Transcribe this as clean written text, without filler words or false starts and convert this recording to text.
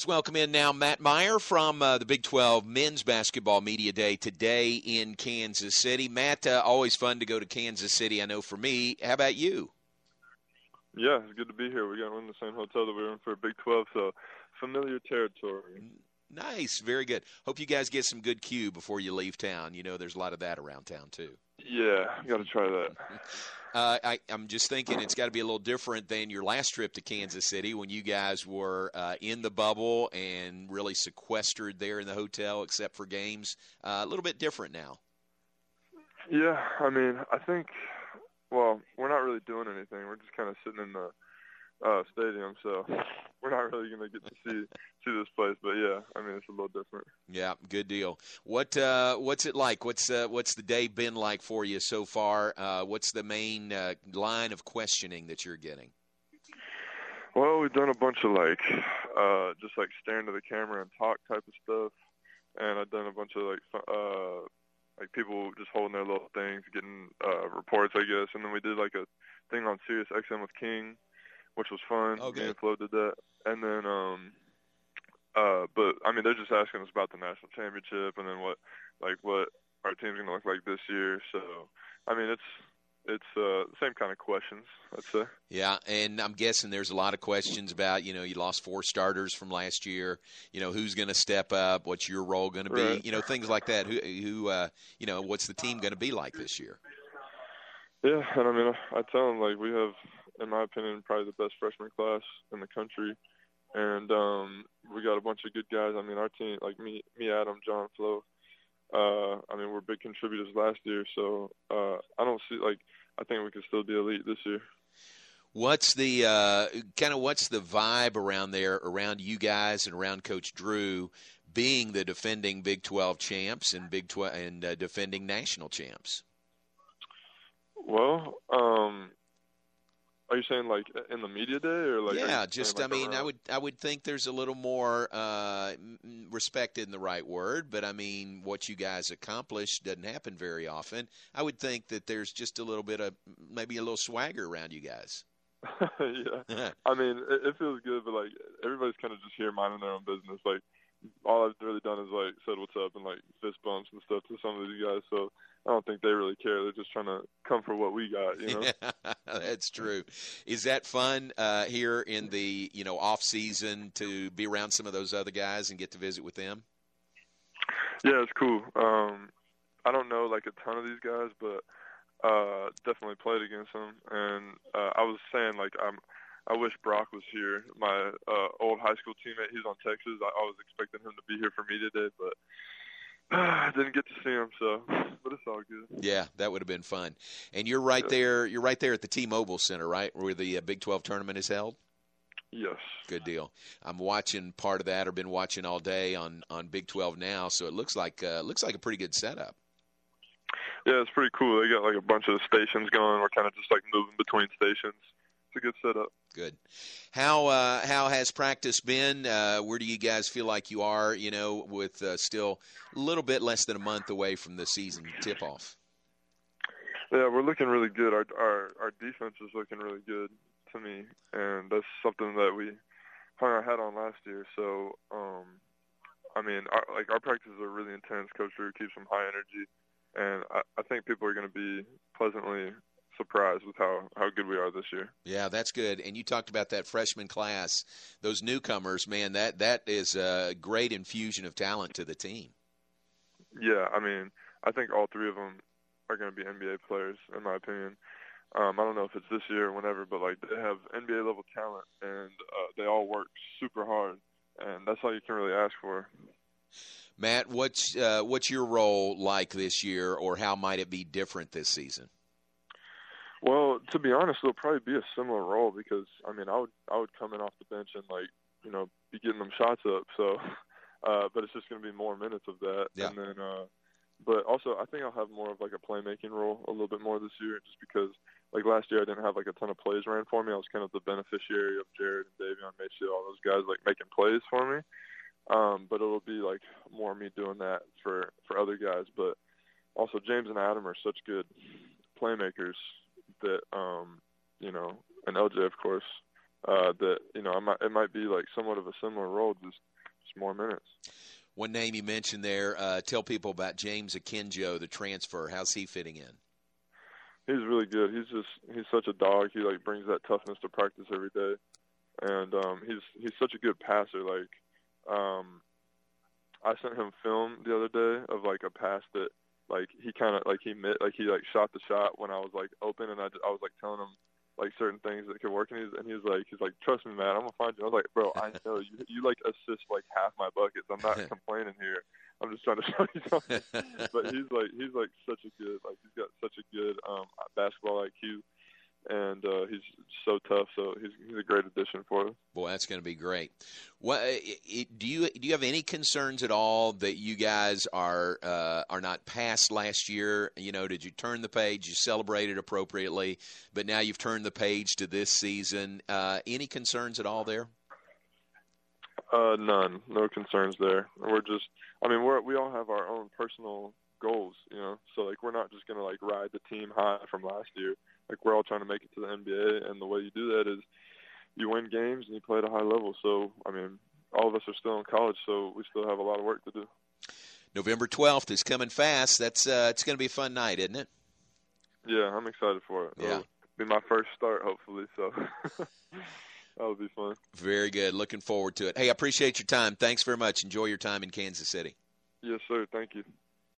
Let's welcome in now Matt Mayer from the Big 12 Men's Basketball Media Day today in Kansas City. Matt, always fun to go to Kansas City, I know for me. How about you? Yeah, it's good to be here. We got in the same hotel that we were in for Big 12, so familiar territory. Nice, very good. Hope you guys get some good Q before you leave town. You know there's a lot of that around town too. Yeah, got to try that. I'm just thinking it's got to be a little different than your last trip to Kansas City when you guys were in the bubble and really sequestered there in the hotel except for games. A little bit different now. Yeah, I mean, I think, well, we're not really doing anything. We're just kind of sitting in the stadium, so we're not really going to get to see this place, but yeah, I mean, it's a little different. Yeah, good deal. What's it like? What's the day been like for you so far? What's the main line of questioning that you're getting? Well, we've done a bunch of just staring to the camera and talk type of stuff, and I've done a bunch of people just holding their little things, getting reports, I guess, and then we did a thing on Sirius XM with King, which was fun. Okay. Me and Flo did that. And then, they're just asking us about the national championship and then what our team's going to look like this year. So, I mean, it's the same kind of questions, I'd say. Yeah, and I'm guessing there's a lot of questions about, you lost 4 starters from last year. Who's going to step up? What's your role going to be? Right. Things like that. Who what's the team going to be like this year? Yeah, and I mean, I tell them, we have – in my opinion, probably the best freshman class in the country. And we got a bunch of good guys. I mean, our team, me, Adam, John, Flo, we're big contributors last year. So I think we can still be elite this year. What's the what's the vibe around there, around you guys and around Coach Drew being the defending Big 12 champs and defending national champs? Well, are you saying in the media day or yeah? I would think there's a little more respect isn't the right word, but I mean what you guys accomplished doesn't happen very often. I would think that there's just a little bit of maybe a little swagger around you guys. Yeah, I mean it feels good, but everybody's kind of just here minding their own business. All I've really done is said what's up and fist bumps and stuff to some of these guys. So I don't think they really care. They're just trying to come for what we got, Yeah, that's true. Is that fun here in the off season to be around some of those other guys and get to visit with them? Yeah, it's cool. I don't know a ton of these guys, but definitely played against them. And I was saying I wish Brock was here. My old high school teammate, he's on Texas. I was expecting him to be here for me today, but I didn't get to see him, but it's all good. Yeah, that would have been fun. And you're right there. You're right there at the T-Mobile Center, right, where the Big 12 tournament is held? Yes. Good deal. I'm watching part of that or been watching all day on Big 12 now, so it looks like a pretty good setup. Yeah, it's pretty cool. They got a bunch of stations going. We're kind of just moving between stations. It's a good setup. Good. How has practice been? Where do you guys feel like you are, with still a little bit less than a month away from the season tip-off? Yeah, we're looking really good. Our defense is looking really good to me, and that's something that we hung our hat on last year. So, our practices are really intense. Coach Drew keeps them high energy, and I think people are going to be pleasantly – surprised with how good we are this year. Yeah, that's good. And you talked about that freshman class, those newcomers, man, that is a great infusion of talent to the team. Yeah, I mean, I think all three of them are going to be NBA players, in my opinion. I don't know if it's this year or whenever, but they have NBA-level talent, and they all work super hard, and that's all you can really ask for. Matt, what's your role like this year, or how might it be different this season? Well, to be honest, it'll probably be a similar role because, I mean, I would come in off the bench and, be getting them shots up. So, but it's just going to be more minutes of that. Yeah. And then, but also I think I'll have more of a playmaking role a little bit more this year just because, last year I didn't have, a ton of plays ran for me. I was kind of the beneficiary of Jared and Davion Maceo, all those guys, making plays for me. But it'll be, more me doing that for other guys. But also James and Adam are such good playmakers that and LJ, of course, that, you know, it might be like somewhat of a similar role, just more minutes. One name you mentioned there, tell people about James Akinjo, the transfer. How's he fitting in? He's really good. He's such a dog. He like brings that toughness to practice every day, and he's such a good passer. Like, I sent him film the other day of like a pass that like he kind of like he shot the shot when I was like open, and I was like telling him like certain things that could work, and he's like, trust me, man, I'm gonna find you. I was like, bro, I know you like assist like half my buckets. I'm not complaining here. I'm just trying to show you something. But he's like such a good, like he's got such a good basketball IQ, and he's so tough. So he's a great addition for us. Boy, that's gonna be great. What do you have any concerns at all that you guys are not past last year? You know, did you turn the page? You celebrated appropriately, but now you've turned the page to this season. Any concerns at all there? None, no concerns there. We're just, I mean, we all have our own personal goals, you know. So like, we're not just gonna like ride the team high from last year. Like, we're all trying to make it to the NBA, and the way you do that is you win games and you play at a high level. So, I mean, all of us are still in college, so we still have a lot of work to do. November 12th is coming fast. That's it's going to be a fun night, isn't it? Yeah, I'm excited for it. Yeah. It'll be my first start, hopefully, so that'll be fun. Very good. Looking forward to it. Hey, I appreciate your time. Thanks very much. Enjoy your time in Kansas City. Yes, sir. Thank you.